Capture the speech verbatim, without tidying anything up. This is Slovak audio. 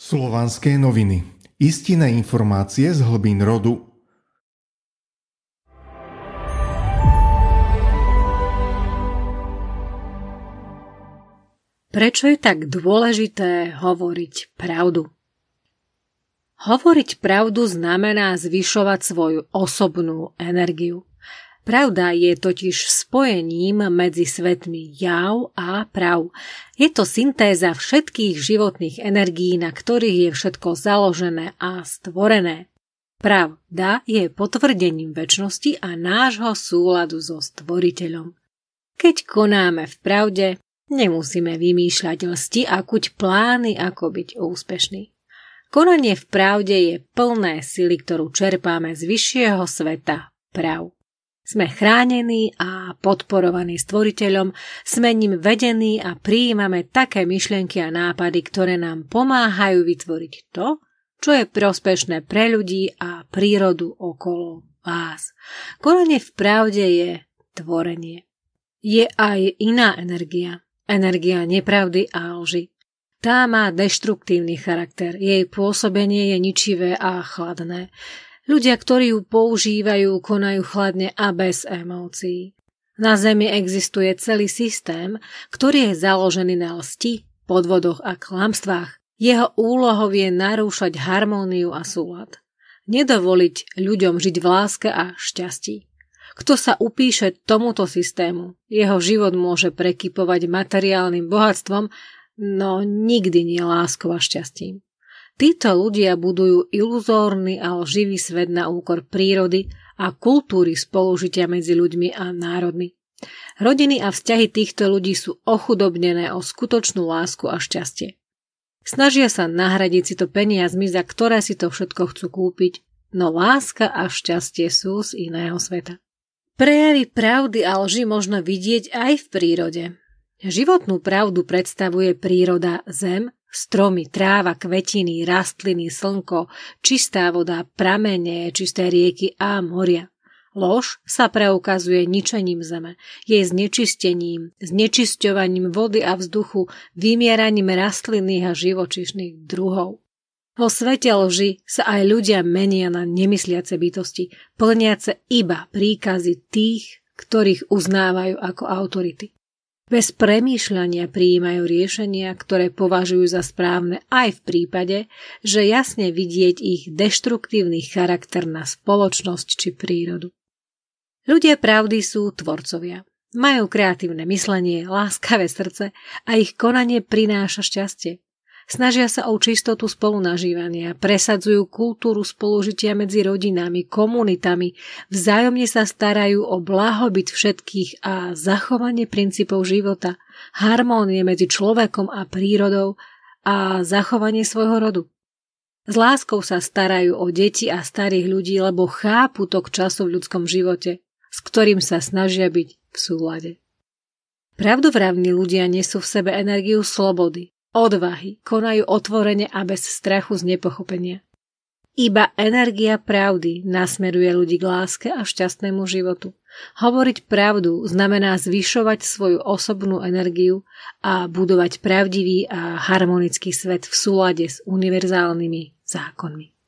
Slovanské noviny. Istinné informácie z hlbín rodu. Prečo je tak dôležité hovoriť pravdu? Hovoriť pravdu znamená zvyšovať svoju osobnú energiu. Pravda je totiž spojením medzi svetmi jav a prav. Je to syntéza všetkých životných energií, na ktorých je všetko založené a stvorené. Pravda je potvrdením večnosti a nášho súladu so stvoriteľom. Keď konáme v pravde, nemusíme vymýšľať lsti a kuť plány, ako byť úspešný. Konanie v pravde je plné sily, ktorú čerpáme z vyššieho sveta prav. Sme chránení a podporovaní stvoriteľom, sme ním vedení a prijímame také myšlienky a nápady, ktoré nám pomáhajú vytvoriť to, čo je prospešné pre ľudí a prírodu okolo vás. Konanie v pravde je tvorenie. Je aj iná energia, energia nepravdy a lži. Tá má deštruktívny charakter, jej pôsobenie je ničivé a chladné. Ľudia, ktorí ju používajú, konajú chladne a bez emócií. Na Zemi existuje celý systém, ktorý je založený na lsti, podvodoch a klamstvách. Jeho úlohou je narúšať harmóniu a súlad. Nedovoliť ľuďom žiť v láske a šťastí. Kto sa upíše tomuto systému, jeho život môže prekypovať materiálnym bohatstvom, no nikdy nie láskou a šťastím. Títo ľudia budujú iluzórny a lživý svet na úkor prírody a kultúry spolužitia medzi ľuďmi a národmi. Rodiny a vzťahy týchto ľudí sú ochudobnené o skutočnú lásku a šťastie. Snažia sa nahradiť si to peniazmi, za ktoré si to všetko chcú kúpiť, no láska a šťastie sú z iného sveta. Prejavy pravdy a lži možno vidieť aj v prírode. Životnú pravdu predstavuje príroda, zem, stromy, tráva, kvetiny, rastliny, slnko, čistá voda, pramene, čisté rieky a moria. Lož sa preukazuje ničením zeme, jej znečistením, znečisťovaním vody a vzduchu, vymieraním rastlinných a živočíšnych druhov. Vo svete lži sa aj ľudia menia na nemysliace bytosti, plniace iba príkazy tých, ktorých uznávajú ako autority. Bez premýšľania prijímajú riešenia, ktoré považujú za správne aj v prípade, že jasne vidieť ich deštruktívny charakter na spoločnosť či prírodu. Ľudia pravdy sú tvorcovia. Majú kreatívne myslenie, láskavé srdce a ich konanie prináša šťastie. Snažia sa o čistotu spolunažívania, presadzujú kultúru spolužitia medzi rodinami, komunitami, vzájomne sa starajú o blahobyt všetkých a zachovanie princípov života, harmónie medzi človekom a prírodou a zachovanie svojho rodu. S láskou sa starajú o deti a starých ľudí, lebo chápu tok času v ľudskom živote, s ktorým sa snažia byť v súlade. Pravdovravní ľudia nesú v sebe energiu slobody, odvahy, konajú otvorene a bez strachu z nepochopenia. Iba energia pravdy nasmeruje ľudí k láske a šťastnému životu. Hovoriť pravdu znamená zvyšovať svoju osobnú energiu a budovať pravdivý a harmonický svet v súlade s univerzálnymi zákonmi.